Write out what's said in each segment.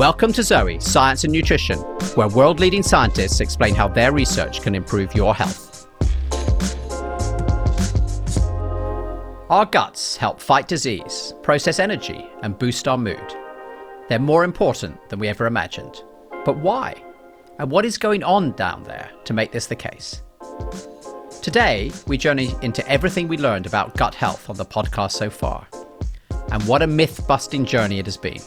Welcome to ZOE Science and Nutrition, where world-leading scientists explain how their research can improve your health. Our guts help fight disease, process energy, and boost our mood. They're more important than we ever imagined. But why? And what is going on down there to make this the case? Today, we journey into everything we learned about gut health on the podcast so far. And what a myth-busting journey it has been.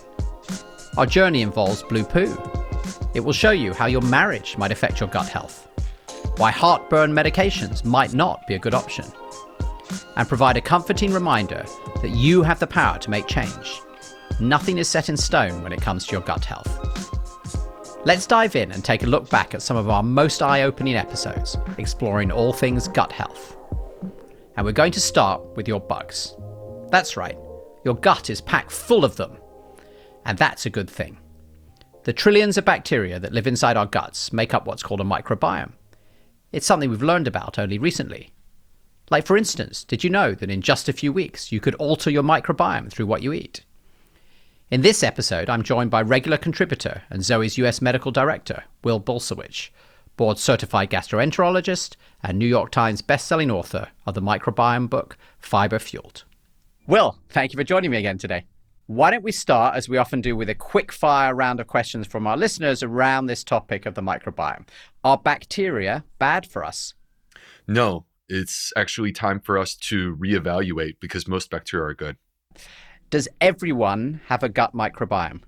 Our journey involves blue poo. It will show you how your marriage might affect your gut health, why heartburn medications might not be a good option, and provide a comforting reminder that you have the power to make change. Nothing is set in stone when it comes to your gut health. Let's dive in and take a look back at some of our most eye-opening episodes, exploring all things gut health. And we're going to start with your bugs. That's right, your gut is packed full of them. And that's a good thing. The trillions of bacteria that live inside our guts make up what's called a microbiome. It's something we've learned about only recently. Like for instance, did you know that in just a few weeks you could alter your microbiome through what you eat? In this episode, I'm joined by regular contributor and ZOE's US Medical Director, Will Bulsiewicz, board-certified gastroenterologist and New York Times best-selling author of the microbiome book, Fiber Fueled. Will, thank you for joining me again today. Why don't we start, as we often do, with a quick fire round of questions from our listeners around this topic of the microbiome. Are bacteria bad for us? No, it's actually time for us to reevaluate because most bacteria are good. Does everyone have a gut microbiome?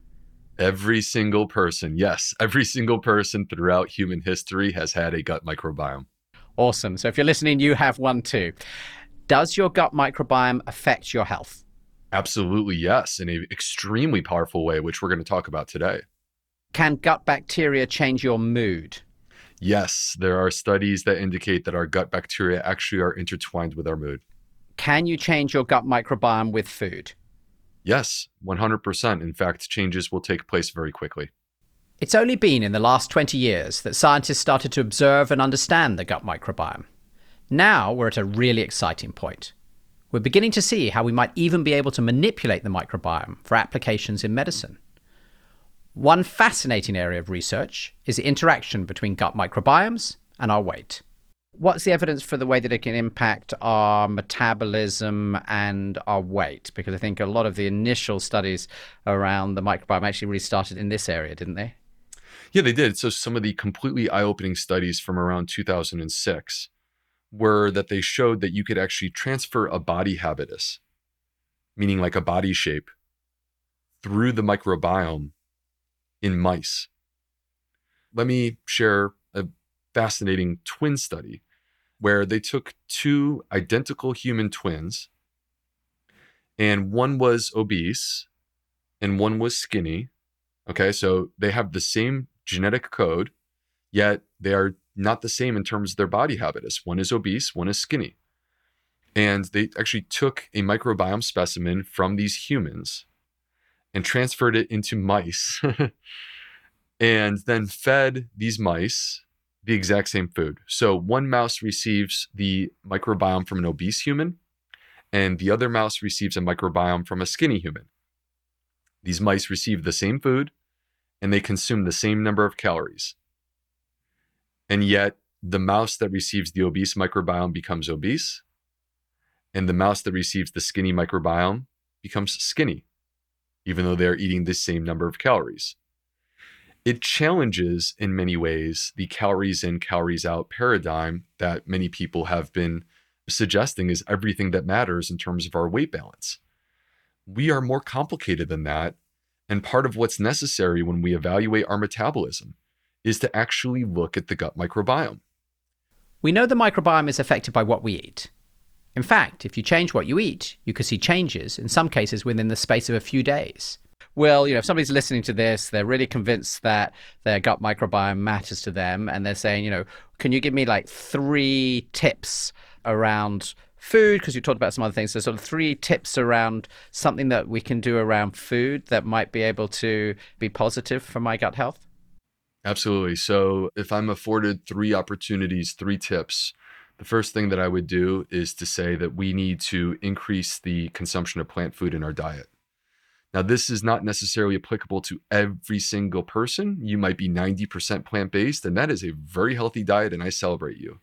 Every single person, yes. Every single person throughout human history has had a gut microbiome. Awesome. So if you're listening, you have one too. Does your gut microbiome affect your health? Absolutely, yes, in an extremely powerful way, which we're going to talk about today. Can gut bacteria change your mood? Yes, there are studies that indicate that our gut bacteria actually are intertwined with our mood. Can you change your gut microbiome with food? Yes, 100%. In fact, changes will take place very quickly. It's only been in the last 20 years that scientists started to observe and understand the gut microbiome. Now we're at a really exciting point. We're beginning to see how we might even be able to manipulate the microbiome for applications in medicine. One fascinating area of research is the interaction between gut microbiomes and our weight. What's the evidence for the way that it can impact our metabolism and our weight? Because I think a lot of the initial studies around the microbiome actually really started in this area, didn't they? Yeah, they did. So some of the completely eye-opening studies from around 2006 were that they showed that you could actually transfer a body habitus, meaning like a body shape, through the microbiome in mice. Let me share a fascinating twin study where they took two identical human twins, and one was obese and one was skinny. Okay, so they have the same genetic code, yet they are not the same in terms of their body habitus. One is obese, one is skinny. And they actually took a microbiome specimen from these humans and transferred it into mice and then fed these mice the exact same food. So one mouse receives the microbiome from an obese human and the other mouse receives a microbiome from a skinny human. These mice receive the same food and they consume the same number of calories. And yet the mouse that receives the obese microbiome becomes obese, and the mouse that receives the skinny microbiome becomes skinny, even though they're eating the same number of calories. It challenges, in many ways, the calories in, calories out paradigm that many people have been suggesting is everything that matters in terms of our weight balance. We are more complicated than that, and part of what's necessary when we evaluate our metabolism is to actually look at the gut microbiome. We know the microbiome is affected by what we eat. In fact, if you change what you eat, you can see changes, in some cases, within the space of a few days. Well, you know, if somebody's listening to this, they're really convinced that their gut microbiome matters to them, and they're saying, you know, can you give me like 3 tips around food? Because you talked about some other things. So sort of 3 tips around something that we can do around food that might be able to be positive for my gut health. Absolutely. So if I'm afforded 3 opportunities, 3 tips, the first thing that I would do is to say that we need to increase the consumption of plant food in our diet. Now, this is not necessarily applicable to every single person. You might be 90% plant-based, and that is a very healthy diet, and I celebrate you.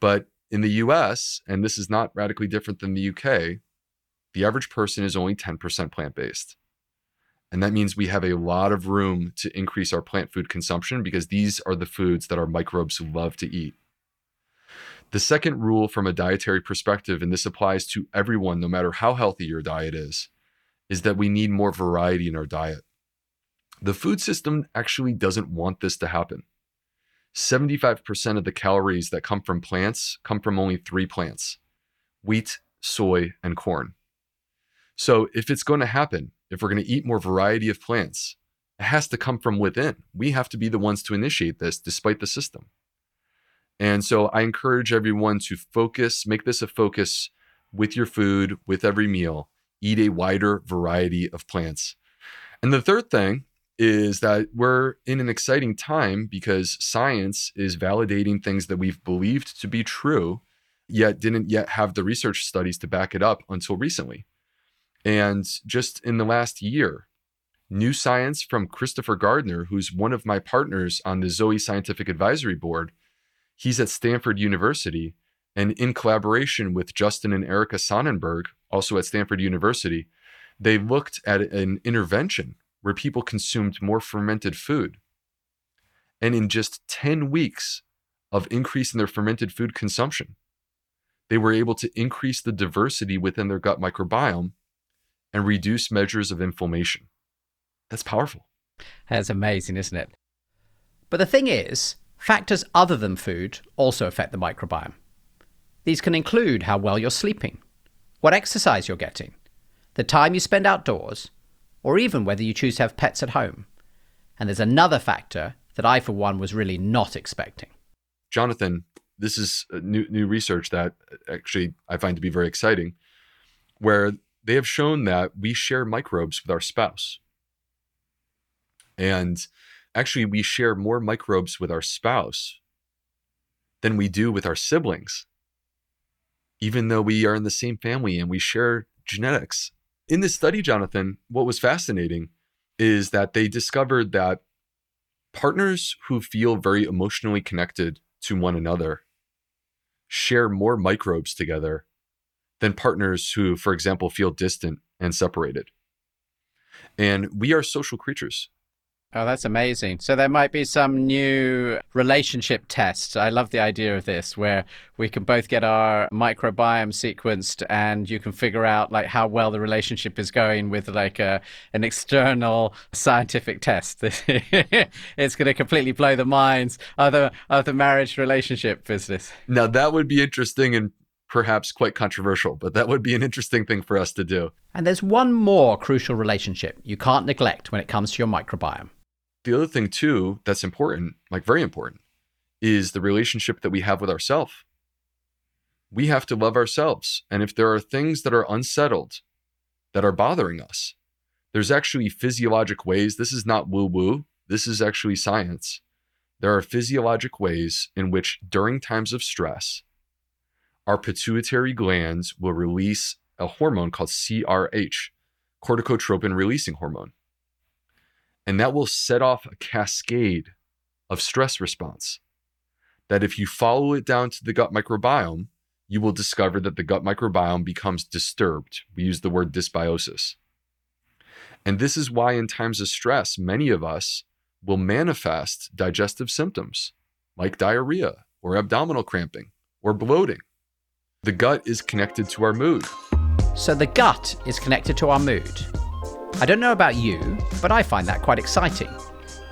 But in the US, and this is not radically different than the UK, the average person is only 10% plant-based. And that means we have a lot of room to increase our plant food consumption because these are the foods that our microbes love to eat. The second rule from a dietary perspective, and this applies to everyone, no matter how healthy your diet is that we need more variety in our diet. The food system actually doesn't want this to happen. 75% of the calories that come from plants come from only three plants: wheat, soy, and corn. So if it's going to happen, if we're going to eat more variety of plants, it has to come from within. We have to be the ones to initiate this despite the system. And so I encourage everyone to focus, make this a focus with your food, with every meal. Eat a wider variety of plants. And the third thing is that we're in an exciting time because science is validating things that we've believed to be true, yet didn't yet have the research studies to back it up until recently. And just in the last year, new science from Christopher Gardner, who's one of my partners on the ZOE Scientific Advisory Board, he's at Stanford University, and in collaboration with Justin and Erica Sonnenberg, also at Stanford University, they looked at an intervention where people consumed more fermented food. And in just 10 weeks of increase in their fermented food consumption, they were able to increase the diversity within their gut microbiome and reduce measures of inflammation. That's powerful. That's amazing, isn't it? But the thing is, factors other than food also affect the microbiome. These can include how well you're sleeping, what exercise you're getting, the time you spend outdoors, or even whether you choose to have pets at home. And there's another factor that I, for one, was really not expecting. Jonathan, this is new research that actually I find to be very exciting, where they have shown that we share microbes with our spouse. And actually, we share more microbes with our spouse than we do with our siblings, even though we are in the same family and we share genetics. In this study, Jonathan, what was fascinating is that they discovered that partners who feel very emotionally connected to one another share more microbes together than partners who, for example, feel distant and separated. And we are social creatures. Oh, that's amazing. So there might be some new relationship test. I love the idea of this, where we can both get our microbiome sequenced and you can figure out like how well the relationship is going with like an external scientific test. It's going to completely blow the minds of the marriage relationship business. Now, that would be interesting and perhaps quite controversial, but that would be an interesting thing for us to do. And there's one more crucial relationship you can't neglect when it comes to your microbiome. The other thing too that's important, like very important, is the relationship that we have with ourselves. We have to love ourselves. And if there are things that are unsettled, that are bothering us, there's actually physiologic ways. This is not woo-woo. This is actually science. There are physiologic ways in which during times of stress, our pituitary glands will release a hormone called CRH, corticotropin-releasing hormone. And that will set off a cascade of stress response that if you follow it down to the gut microbiome, you will discover that the gut microbiome becomes disturbed. We use the word dysbiosis. And this is why in times of stress, many of us will manifest digestive symptoms like diarrhea or abdominal cramping or bloating. The gut is connected to our mood. So the gut is connected to our mood. I don't know about you, but I find that quite exciting,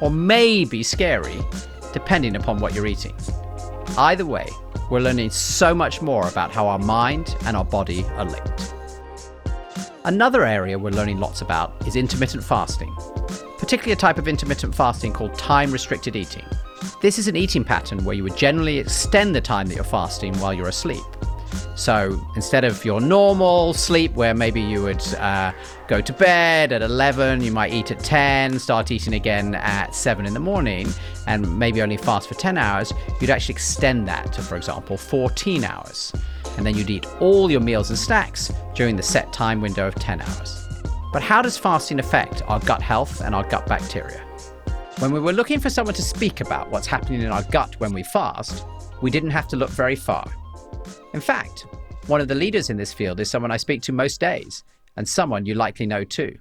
or maybe scary, depending upon what you're eating. Either way, we're learning so much more about how our mind and our body are linked. Another area we're learning lots about is intermittent fasting, particularly a type of intermittent fasting called time-restricted eating. This is an eating pattern where you would generally extend the time that you're fasting while you're asleep. So instead of your normal sleep, where maybe you would go to bed at 11, you might eat at 10, start eating again at 7 in the morning, and maybe only fast for 10 hours, you'd actually extend that to, for example, 14 hours. And then you'd eat all your meals and snacks during the set time window of 10 hours. But how does fasting affect our gut health and our gut bacteria? When we were looking for someone to speak about what's happening in our gut when we fast, we didn't have to look very far. In fact, one of the leaders in this field is someone I speak to most days, and someone you likely know too.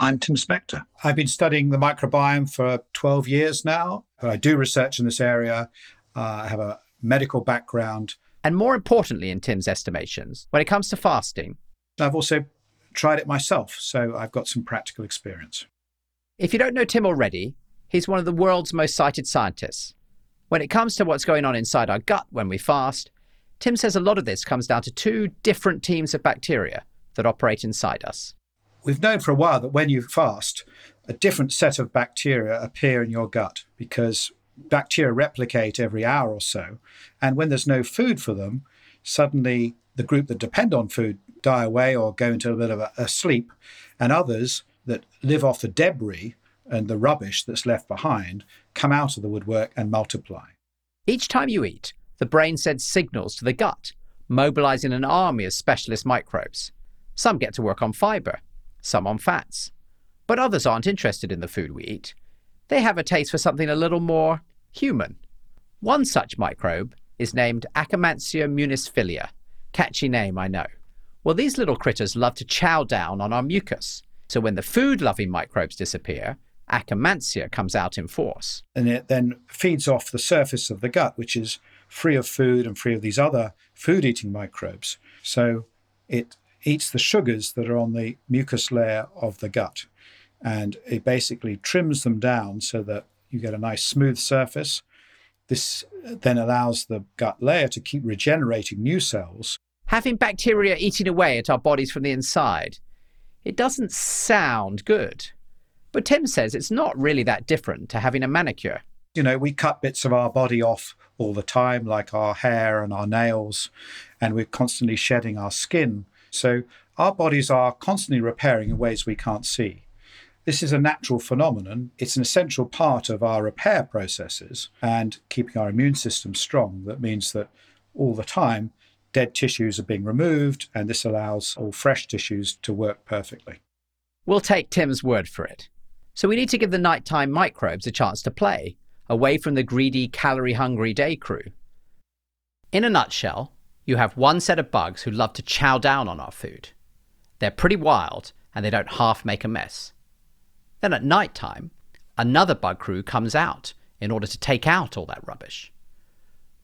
I'm Tim Spector. I've been studying the microbiome for 12 years now. I do research in this area. I have a medical background. And more importantly, in Tim's estimations, when it comes to fasting, I've also tried it myself, so I've got some practical experience. If you don't know Tim already, he's one of the world's most cited scientists. When it comes to what's going on inside our gut when we fast, Tim says a lot of this comes down to two different teams of bacteria that operate inside us. We've known for a while that when you fast, a different set of bacteria appear in your gut because bacteria replicate every hour or so. And when there's no food for them, suddenly the group that depend on food die away or go into a bit of a sleep, and others that live off the debris and the rubbish that's left behind come out of the woodwork and multiply. Each time you eat, the brain sends signals to the gut, mobilizing an army of specialist microbes. Some get to work on fiber, some on fats. But others aren't interested in the food we eat. They have a taste for something a little more human. One such microbe is named Akkermansia muciniphila. Catchy name, I know. Well, these little critters love to chow down on our mucus. So when the food-loving microbes disappear, Akkermansia comes out in force. And it then feeds off the surface of the gut, which is free of food and free of these other food-eating microbes. So it eats the sugars that are on the mucus layer of the gut. And it basically trims them down so that you get a nice smooth surface. This then allows the gut layer to keep regenerating new cells. Having bacteria eating away at our bodies from the inside, it doesn't sound good. But Tim says it's not really that different to having a manicure. You know, we cut bits of our body off all the time, like our hair and our nails, and we're constantly shedding our skin. So our bodies are constantly repairing in ways we can't see. This is a natural phenomenon. It's an essential part of our repair processes and keeping our immune system strong. That means that all the time, dead tissues are being removed, and this allows all fresh tissues to work perfectly. We'll take Tim's word for it. So we need to give the nighttime microbes a chance to play, away from the greedy, calorie-hungry day crew. In a nutshell, you have one set of bugs who love to chow down on our food. They're pretty wild, and they don't half make a mess. Then at night time, another bug crew comes out in order to take out all that rubbish.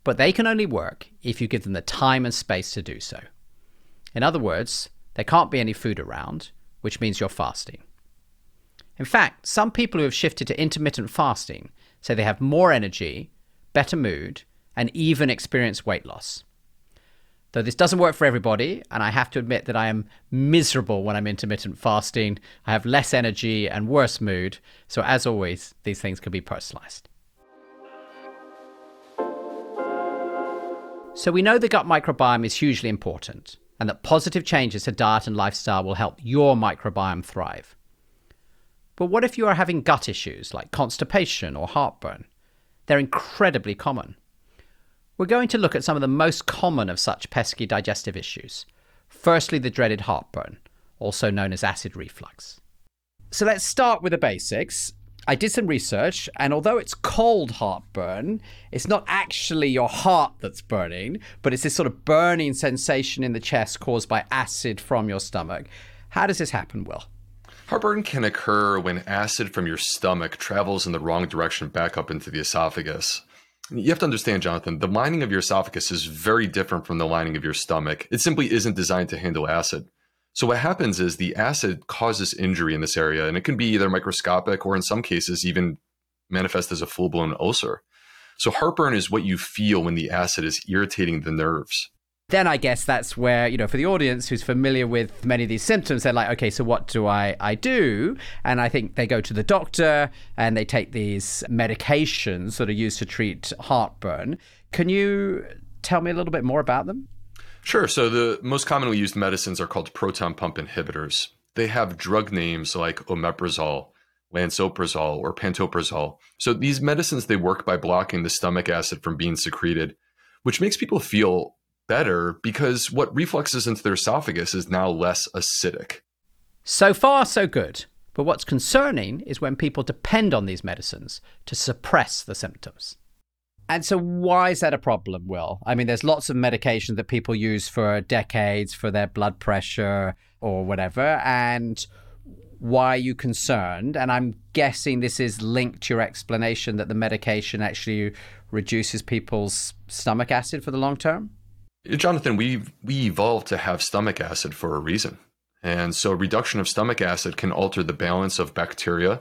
But they can only work if you give them the time and space to do so. In other words, there can't be any food around, which means you're fasting. In fact, some people who have shifted to intermittent fasting say they have more energy, better mood, and even experience weight loss. Though this doesn't work for everybody, and I have to admit that I am miserable when I'm intermittent fasting. I have less energy and worse mood. So as always, these things can be personalized. So we know the gut microbiome is hugely important, and that positive changes to diet and lifestyle will help your microbiome thrive. But what if you are having gut issues like constipation or heartburn? They're incredibly common. We're going to look at some of the most common of such pesky digestive issues. Firstly, the dreaded heartburn, also known as acid reflux. So let's start with the basics. I did some research, and although it's cold heartburn, it's not actually your heart that's burning, but it's this sort of burning sensation in the chest caused by acid from your stomach. How does this happen, Will? Heartburn can occur when acid from your stomach travels in the wrong direction back up into the esophagus. You have to understand, Jonathan, the lining of your esophagus is very different from the lining of your stomach. It simply isn't designed to handle acid. So what happens is the acid causes injury in this area, and it can be either microscopic or in some cases even manifest as a full-blown ulcer. So heartburn is what you feel when the acid is irritating the nerves. Then I guess that's where, you know, for the audience who's familiar with many of these symptoms, they're like, okay, so what do I do? And I think they go to the doctor and they take these medications that are used to treat heartburn. Can you tell me a little bit more about them? Sure. So the most commonly used medicines are called proton pump inhibitors. They have drug names like omeprazole, lansoprazole, or pantoprazole. So these medicines, they work by blocking the stomach acid from being secreted, which makes people feel better because what refluxes into their esophagus is now less acidic. So far, so good. But what's concerning is when people depend on these medicines to suppress the symptoms. And so why is that a problem, Will? I mean, there's lots of medication that people use for decades for their blood pressure or whatever. And why are you concerned? And I'm guessing this is linked to your explanation that the medication actually reduces people's stomach acid for the long term? Jonathan, we evolved to have stomach acid for a reason. And so reduction of stomach acid can alter the balance of bacteria.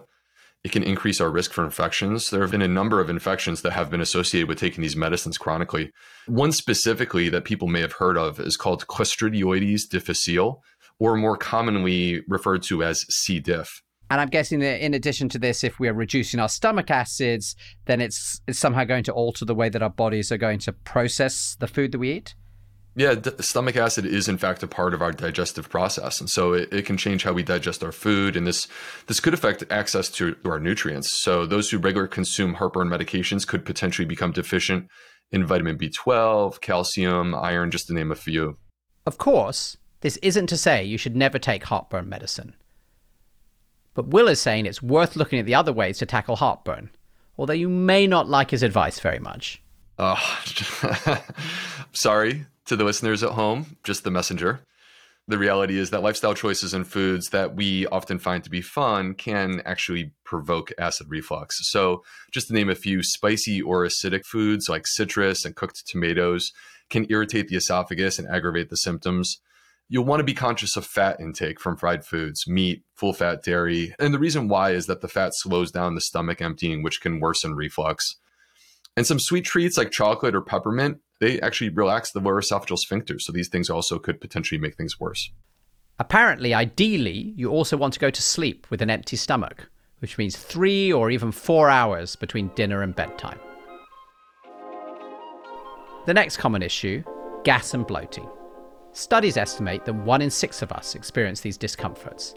It can increase our risk for infections. There have been a number of infections that have been associated with taking these medicines chronically. One specifically that people may have heard of is called Clostridioides difficile, or more commonly referred to as C. diff. And I'm guessing that in addition to this, if we are reducing our stomach acids, then it's somehow going to alter the way that our bodies are going to process the food that we eat? Yeah, stomach acid is in fact a part of our digestive process. And so it can change how we digest our food. And this could affect access to our nutrients. So those who regularly consume heartburn medications could potentially become deficient in vitamin B12, calcium, iron, just to name a few. Of course, this isn't to say you should never take heartburn medicine. But Will is saying it's worth looking at the other ways to tackle heartburn, although you may not like his advice very much. Oh, sorry. To the listeners at home, just the messenger. The reality is that lifestyle choices and foods that we often find to be fun can actually provoke acid reflux. So just to name a few, spicy or acidic foods like citrus and cooked tomatoes can irritate the esophagus and aggravate the symptoms. You'll want to be conscious of fat intake from fried foods, meat, full-fat dairy. And the reason why is that the fat slows down the stomach emptying, which can worsen reflux. And some sweet treats like chocolate or peppermint, they actually relax the lower esophageal sphincter. So these things also could potentially make things worse. Apparently, ideally, you also want to go to sleep with an empty stomach, which means 3 or even 4 hours between dinner and bedtime. The next common issue, gas and bloating. Studies estimate that 1 in 6 of us experience these discomforts.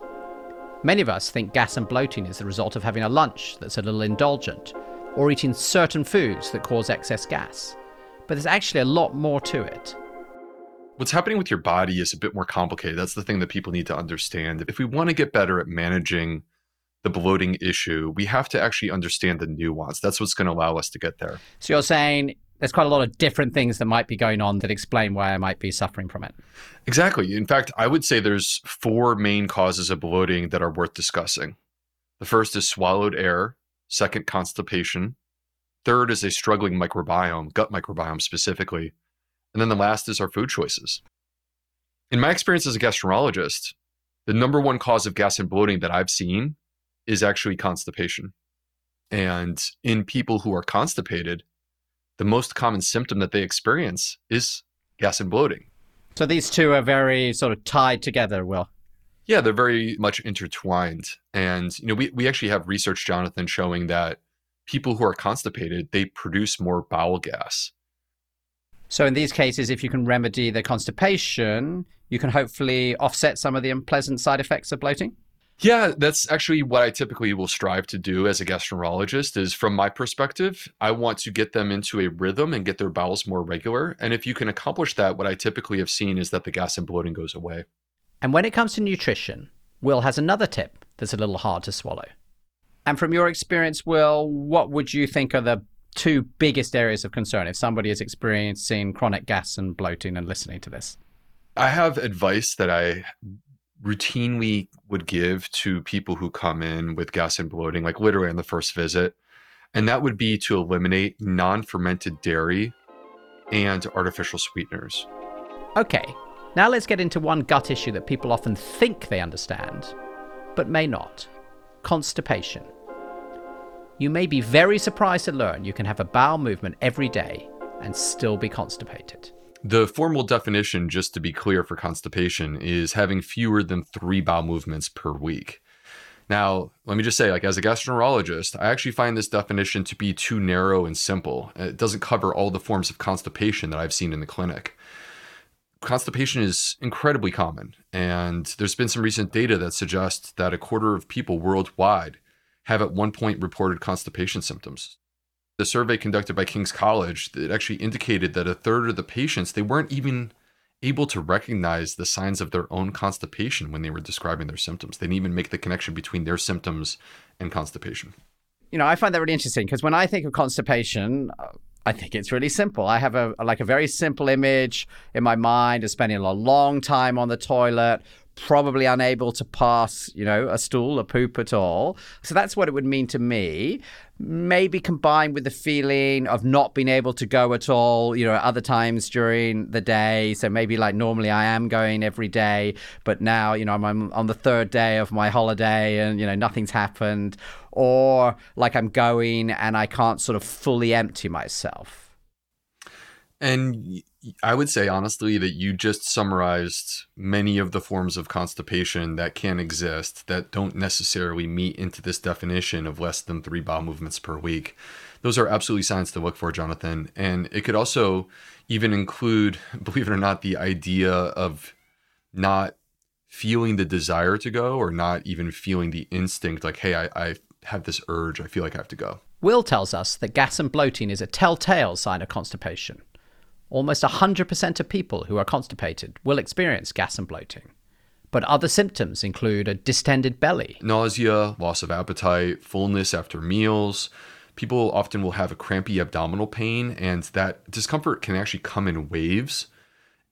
Many of us think gas and bloating is the result of having a lunch that's a little indulgent or eating certain foods that cause excess gas. But there's actually a lot more to it. What's happening with your body is a bit more complicated. That's the thing that people need to understand. If we want to get better at managing the bloating issue, we have to actually understand the nuance. That's what's going to allow us to get there. So you're saying there's quite a lot of different things that might be going on that explain why I might be suffering from it. Exactly. In fact, I would say there's 4 main causes of bloating that are worth discussing. The first is swallowed air. Second, constipation. Third is a struggling microbiome, gut microbiome specifically. And then the last is our food choices. In my experience as a gastroenterologist, the number one cause of gas and bloating that I've seen is actually constipation. And in people who are constipated, the most common symptom that they experience is gas and bloating. So these two are very sort of tied together, Will. Yeah, they're very much intertwined. And we actually have research, Jonathan, showing that people who are constipated, they produce more bowel gas. So in these cases, if you can remedy the constipation, you can hopefully offset some of the unpleasant side effects of bloating? Yeah, that's actually what I typically will strive to do as a gastroenterologist is, from my perspective, I want to get them into a rhythm and get their bowels more regular. And if you can accomplish that, what I typically have seen is that the gas and bloating goes away. And when it comes to nutrition, Will has another tip that's a little hard to swallow. And from your experience, Will, what would you think are the 2 biggest areas of concern if somebody is experiencing chronic gas and bloating and listening to this? I have advice that I routinely would give to people who come in with gas and bloating, like literally on the first visit. And that would be to eliminate non-fermented dairy and artificial sweeteners. Okay, now let's get into one gut issue that people often think they understand, but may not. Constipation. You may be very surprised to learn you can have a bowel movement every day and still be constipated. The formal definition, just to be clear, for constipation is having fewer than 3 bowel movements per week. Now, let me just say, as a gastroenterologist, I actually find this definition to be too narrow and simple. It doesn't cover all the forms of constipation that I've seen in the clinic. Constipation is incredibly common, and there's been some recent data that suggests that 1/4 of people worldwide have at one point reported constipation symptoms. The survey conducted by King's College, it actually indicated that 1/3 of the patients, they weren't even able to recognize the signs of their own constipation when they were describing their symptoms. They didn't even make the connection between their symptoms and constipation. You know, I find that really interesting because when I think of constipation, I think it's really simple. I have a very simple image in my mind of spending a long time on the toilet, probably unable to pass, a stool, a poop at all. So that's what it would mean to me. Maybe combined with the feeling of not being able to go at all, other times during the day. So maybe like normally I am going every day, but now, I'm on the third day of my holiday and, nothing's happened. Or like I'm going and I can't sort of fully empty myself. And I would say, honestly, that you just summarized many of the forms of constipation that can exist that don't necessarily meet into this definition of less than 3 bowel movements per week. Those are absolutely signs to look for, Jonathan. And it could also even include, believe it or not, the idea of not feeling the desire to go or not even feeling the instinct like, hey, I have this urge. I feel like I have to go. Will tells us that gas and bloating is a telltale sign of constipation. Almost 100% of people who are constipated will experience gas and bloating. But other symptoms include a distended belly, nausea, loss of appetite, fullness after meals. People often will have a crampy abdominal pain, and that discomfort can actually come in waves.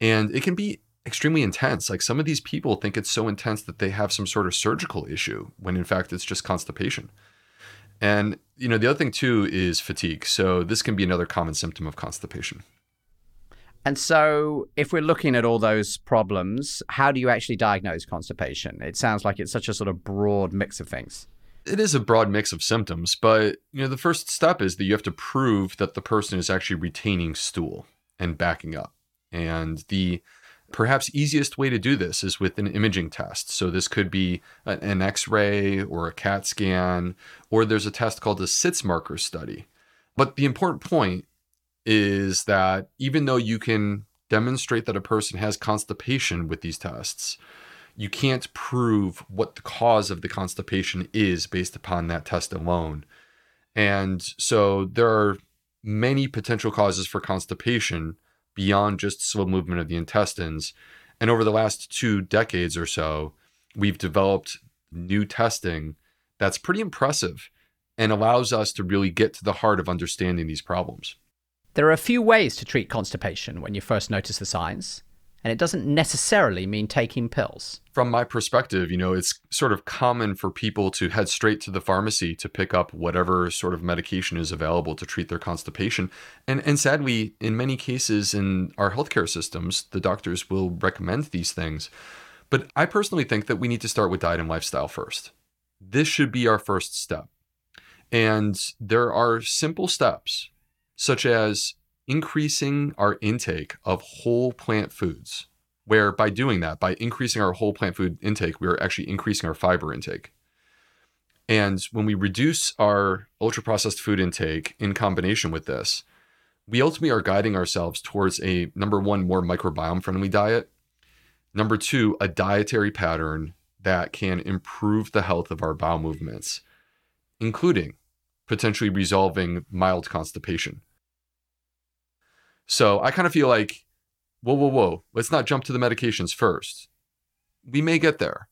And it can be extremely intense. Like, some of these people think it's so intense that they have some sort of surgical issue, when in fact it's just constipation. And, the other thing too is fatigue. So this can be another common symptom of constipation. And so if we're looking at all those problems, how do you actually diagnose constipation? It sounds like it's such a sort of broad mix of things. It is a broad mix of symptoms, but the first step is that you have to prove that the person is actually retaining stool and backing up. And the perhaps easiest way to do this is with an imaging test. So this could be an X-ray or a CAT scan, or there's a test called a SITS marker study. But the important point is that even though you can demonstrate that a person has constipation with these tests, you can't prove what the cause of the constipation is based upon that test alone. And so there are many potential causes for constipation beyond just slow movement of the intestines. And over the last 2 decades or so, we've developed new testing that's pretty impressive and allows us to really get to the heart of understanding these problems. There are a few ways to treat constipation when you first notice the signs, and it doesn't necessarily mean taking pills. From my perspective, it's sort of common for people to head straight to the pharmacy to pick up whatever sort of medication is available to treat their constipation. And sadly, in many cases in our healthcare systems, the doctors will recommend these things. But I personally think that we need to start with diet and lifestyle first. This should be our first step. And there are simple steps, such as increasing our intake of whole plant foods, where by doing that, by increasing our whole plant food intake, we are actually increasing our fiber intake. And when we reduce our ultra-processed food intake in combination with this, we ultimately are guiding ourselves towards a, 1, more microbiome-friendly diet. 2, a dietary pattern that can improve the health of our bowel movements, including potentially resolving mild constipation. So I kind of feel like, whoa, let's not jump to the medications first. We may get there.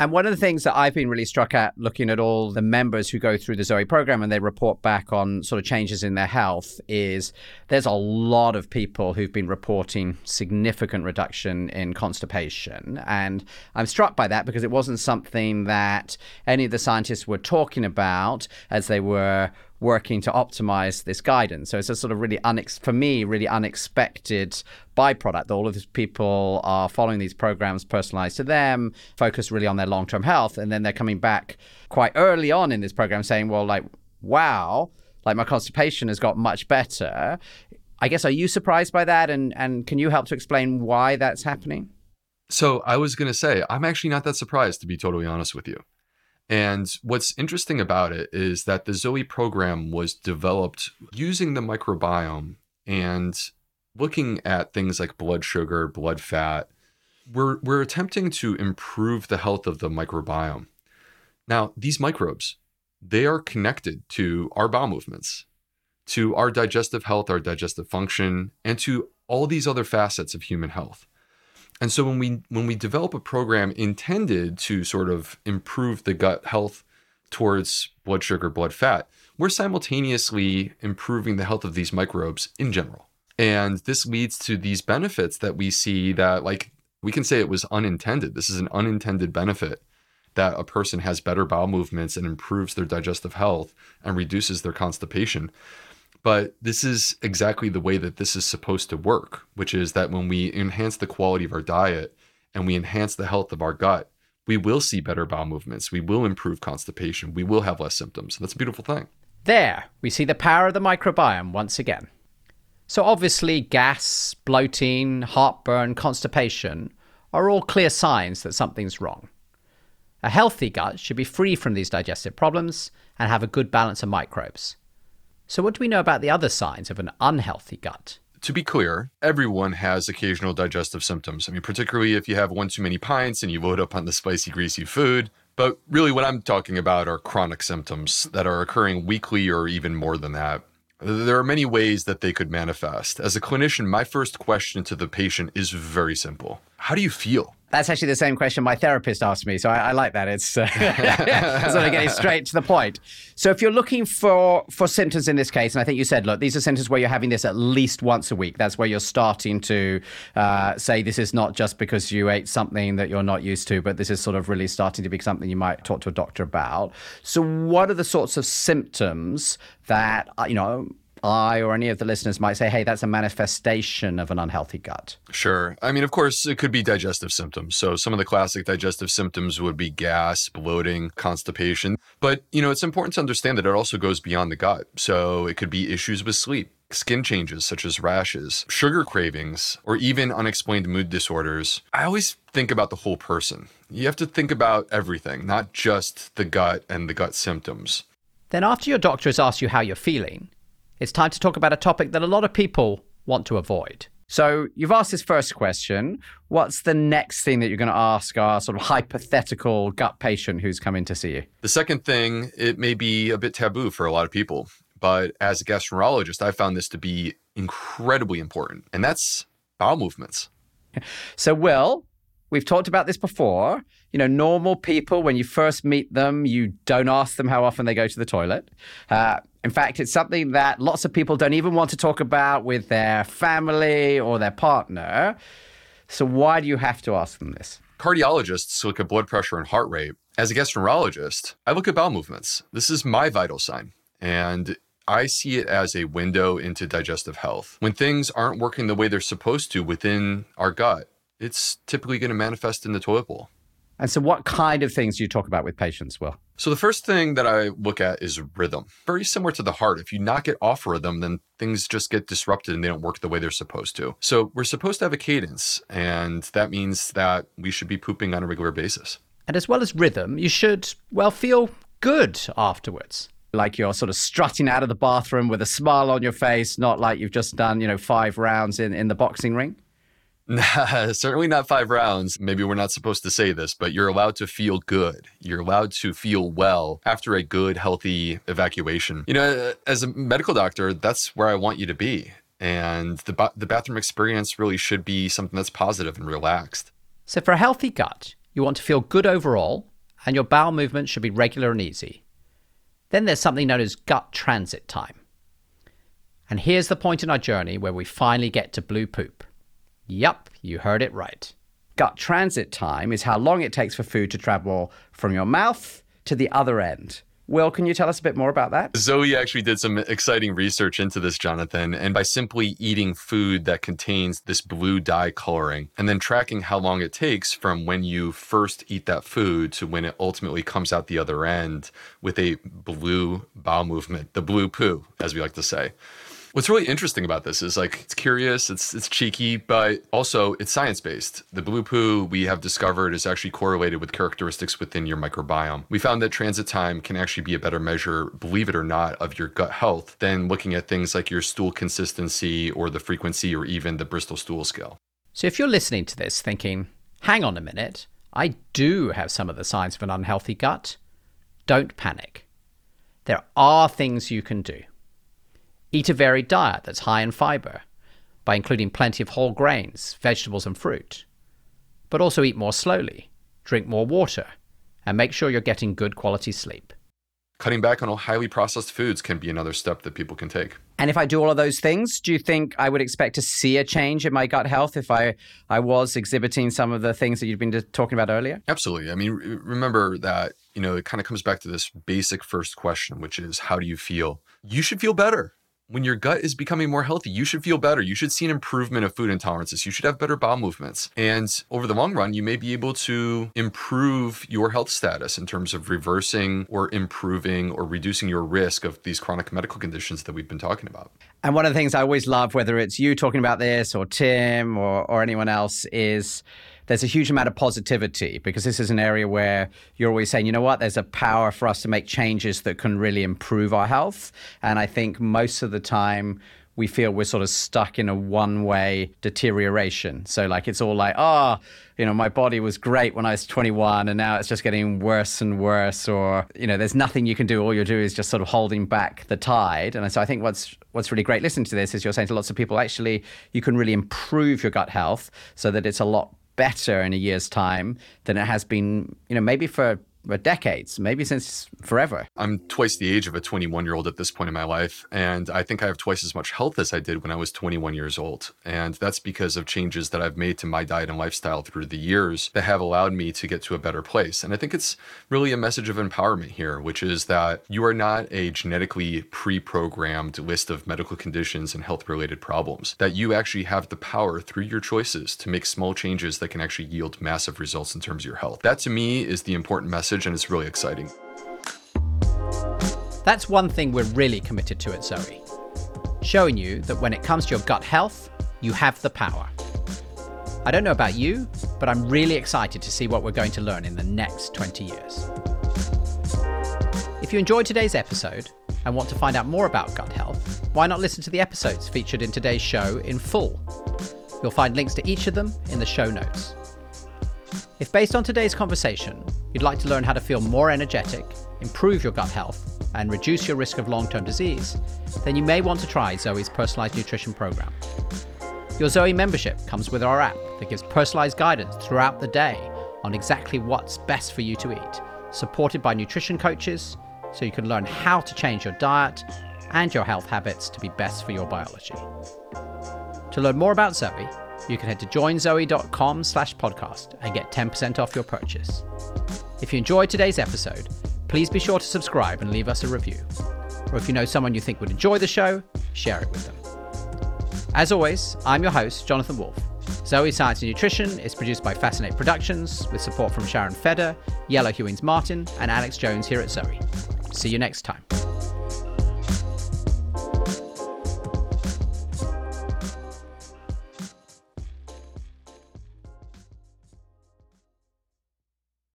And one of the things that I've been really struck at looking at all the members who go through the ZOE program and they report back on sort of changes in their health is there's a lot of people who've been reporting significant reduction in constipation. And I'm struck by that because it wasn't something that any of the scientists were talking about as they were working to optimize this guidance. So it's a sort of really unexpected byproduct that all of these people are following these programs personalized to them, focused really on their long-term health. And then they're coming back quite early on in this program saying, well, like, wow, like my constipation has got much better. I guess, are you surprised by that? And can you help to explain why that's happening? So I was going to say, I'm actually not that surprised, to be totally honest with you. And what's interesting about it is that the ZOE program was developed using the microbiome and looking at things like blood sugar, blood fat. We're attempting to improve the health of the microbiome. Now, these microbes, they are connected to our bowel movements, to our digestive health, our digestive function, and to all these other facets of human health. And so when we develop a program intended to sort of improve the gut health towards blood sugar, blood fat, we're simultaneously improving the health of these microbes in general. And this leads to these benefits that we see that, like, we can say it was unintended. This is an unintended benefit that a person has better bowel movements and improves their digestive health and reduces their constipation. But this is exactly the way that this is supposed to work, which is that when we enhance the quality of our diet and we enhance the health of our gut, we will see better bowel movements. We will improve constipation. We will have less symptoms. That's a beautiful thing. There, we see the power of the microbiome once again. So obviously gas, bloating, heartburn, constipation are all clear signs that something's wrong. A healthy gut should be free from these digestive problems and have a good balance of microbes. So what do we know about the other signs of an unhealthy gut? To be clear, everyone has occasional digestive symptoms. I mean, particularly if you have one too many pints and you load up on the spicy, greasy food. But really what I'm talking about are chronic symptoms that are occurring weekly or even more than that. There are many ways that they could manifest. As a clinician, my first question to the patient is very simple. How do you feel? That's actually the same question my therapist asked me, so I like that. It's sort of getting straight to the point. So if you're looking for symptoms in this case, and I think you said, look, these are symptoms where you're having this at least once a week. That's where you're starting to say this is not just because you ate something that you're not used to, but this is sort of really starting to be something you might talk to a doctor about. So what are the sorts of symptoms that, you know, I or any of the listeners might say, hey, that's a manifestation of an unhealthy gut? Sure. I mean, of course, it could be digestive symptoms. So some of the classic digestive symptoms would be gas, bloating, constipation. But, you know, it's important to understand that it also goes beyond the gut. So it could be issues with sleep, skin changes such as rashes, sugar cravings, or even unexplained mood disorders. I always think about the whole person. You have to think about everything, not just the gut and the gut symptoms. Then after your doctor has asked you how you're feeling, it's time to talk about a topic that a lot of people want to avoid. So you've asked this first question. What's the next thing that you're going to ask our sort of hypothetical gut patient who's coming to see you? The second thing, it may be a bit taboo for a lot of people, but as a gastroenterologist, I found this to be incredibly important, and that's bowel movements. So, Will, we've talked about this before. You know, normal people, when you first meet them, you don't ask them how often they go to the toilet. In fact, it's something that lots of people don't even want to talk about with their family or their partner. So why do you have to ask them this? Cardiologists look at blood pressure and heart rate. As a gastroenterologist, I look at bowel movements. This is my vital sign, and I see it as a window into digestive health. When things aren't working the way they're supposed to within our gut, it's typically going to manifest in the toilet bowl. And so what kind of things do you talk about with patients, Will? So the first thing that I look at is rhythm. Very similar to the heart. If you knock it off rhythm, then things just get disrupted and they don't work the way they're supposed to. So we're supposed to have a cadence, and that means that we should be pooping on a regular basis. And as well as rhythm, you should, well, feel good afterwards. Like you're sort of strutting out of the bathroom with a smile on your face, not like you've just done, you know, 5 rounds in the boxing ring. Nah, certainly not 5 rounds. Maybe we're not supposed to say this, but you're allowed to feel good. You're allowed to feel well after a good, healthy evacuation. You know, as a medical doctor, that's where I want you to be. And the bathroom experience really should be something that's positive and relaxed. So for a healthy gut, you want to feel good overall, and your bowel movement should be regular and easy. Then there's something known as gut transit time. And here's the point in our journey where we finally get to blue poop. Yup, you heard it right. Gut transit time is how long it takes for food to travel from your mouth to the other end. Will, can you tell us a bit more about that? ZOE actually did some exciting research into this, Jonathan, and by simply eating food that contains this blue dye coloring and then tracking how long it takes from when you first eat that food to when it ultimately comes out the other end with a blue bowel movement, the blue poo, as we like to say. What's really interesting about this is, like, it's curious, it's cheeky, but also it's science-based. The blue poo we have discovered is actually correlated with characteristics within your microbiome. We found that transit time can actually be a better measure, believe it or not, of your gut health than looking at things like your stool consistency or the frequency or even the Bristol Stool Scale. So if you're listening to this thinking, hang on a minute, I do have some of the signs of an unhealthy gut, don't panic. There are things you can do. Eat a varied diet that's high in fiber by including plenty of whole grains, vegetables and fruit. but also eat more slowly, drink more water, and make sure you're getting good quality sleep. Cutting back on all highly processed foods can be another step that people can take. And if I do all of those things, do you think I would expect to see a change in my gut health if I was exhibiting some of the things that you've been talking about earlier? Absolutely. I mean, remember that, you know, it kind of comes back to this basic first question, which is, how do you feel? You should feel better. When your gut is becoming more healthy, you should feel better. You should see an improvement of food intolerances. You should have better bowel movements. And over the long run, you may be able to improve your health status in terms of reversing or improving or reducing your risk of these chronic medical conditions that we've been talking about. And one of the things I always love, whether it's you talking about this or Tim or anyone else, is there's a huge amount of positivity, because this is an area where you're always saying, you know what, there's a power for us to make changes that can really improve our health. And I think most of the time we feel we're sort of stuck in a one-way deterioration. So like, it's all like, oh, you know, my body was great when I was 21 and now it's just getting worse and worse, or, you know, there's nothing you can do. All you do is just sort of holding back the tide. And so I think what's really great listening to this is you're saying to lots of people, actually, you can really improve your gut health so that it's a lot better in a year's time than it has been, you know, maybe for decades, maybe since forever. I'm twice the age of a 21-year-old at this point in my life, and I think I have twice as much health as I did when I was 21 years old. And that's because of changes that I've made to my diet and lifestyle through the years that have allowed me to get to a better place. And I think it's really a message of empowerment here, which is that you are not a genetically pre-programmed list of medical conditions and health-related problems, that you actually have the power through your choices to make small changes that can actually yield massive results in terms of your health. That, to me, is the important message, and it's really exciting. That's one thing we're really committed to at ZOE, showing you that when it comes to your gut health, you have the power. I don't know about you, but I'm really excited to see what we're going to learn in the next 20 years. If you enjoyed today's episode and want to find out more about gut health, why not listen to the episodes featured in today's show in full? You'll find links to each of them in the show notes. If based on today's conversation, you'd like to learn how to feel more energetic, improve your gut health, and reduce your risk of long-term disease, then you may want to try ZOE's personalized nutrition program. Your ZOE membership comes with our app that gives personalized guidance throughout the day on exactly what's best for you to eat, supported by nutrition coaches, so you can learn how to change your diet and your health habits to be best for your biology. To learn more about ZOE, you can head to joinzoe.com/podcast and get 10% off your purchase. If you enjoyed today's episode, please be sure to subscribe and leave us a review. Or if you know someone you think would enjoy the show, share it with them. As always, I'm your host, Jonathan Wolf. ZOE Science & Nutrition is produced by Fascinate Productions with support from Sharon Feder, Yellow Hewins-Martin, and Alex Jones here at ZOE. See you next time.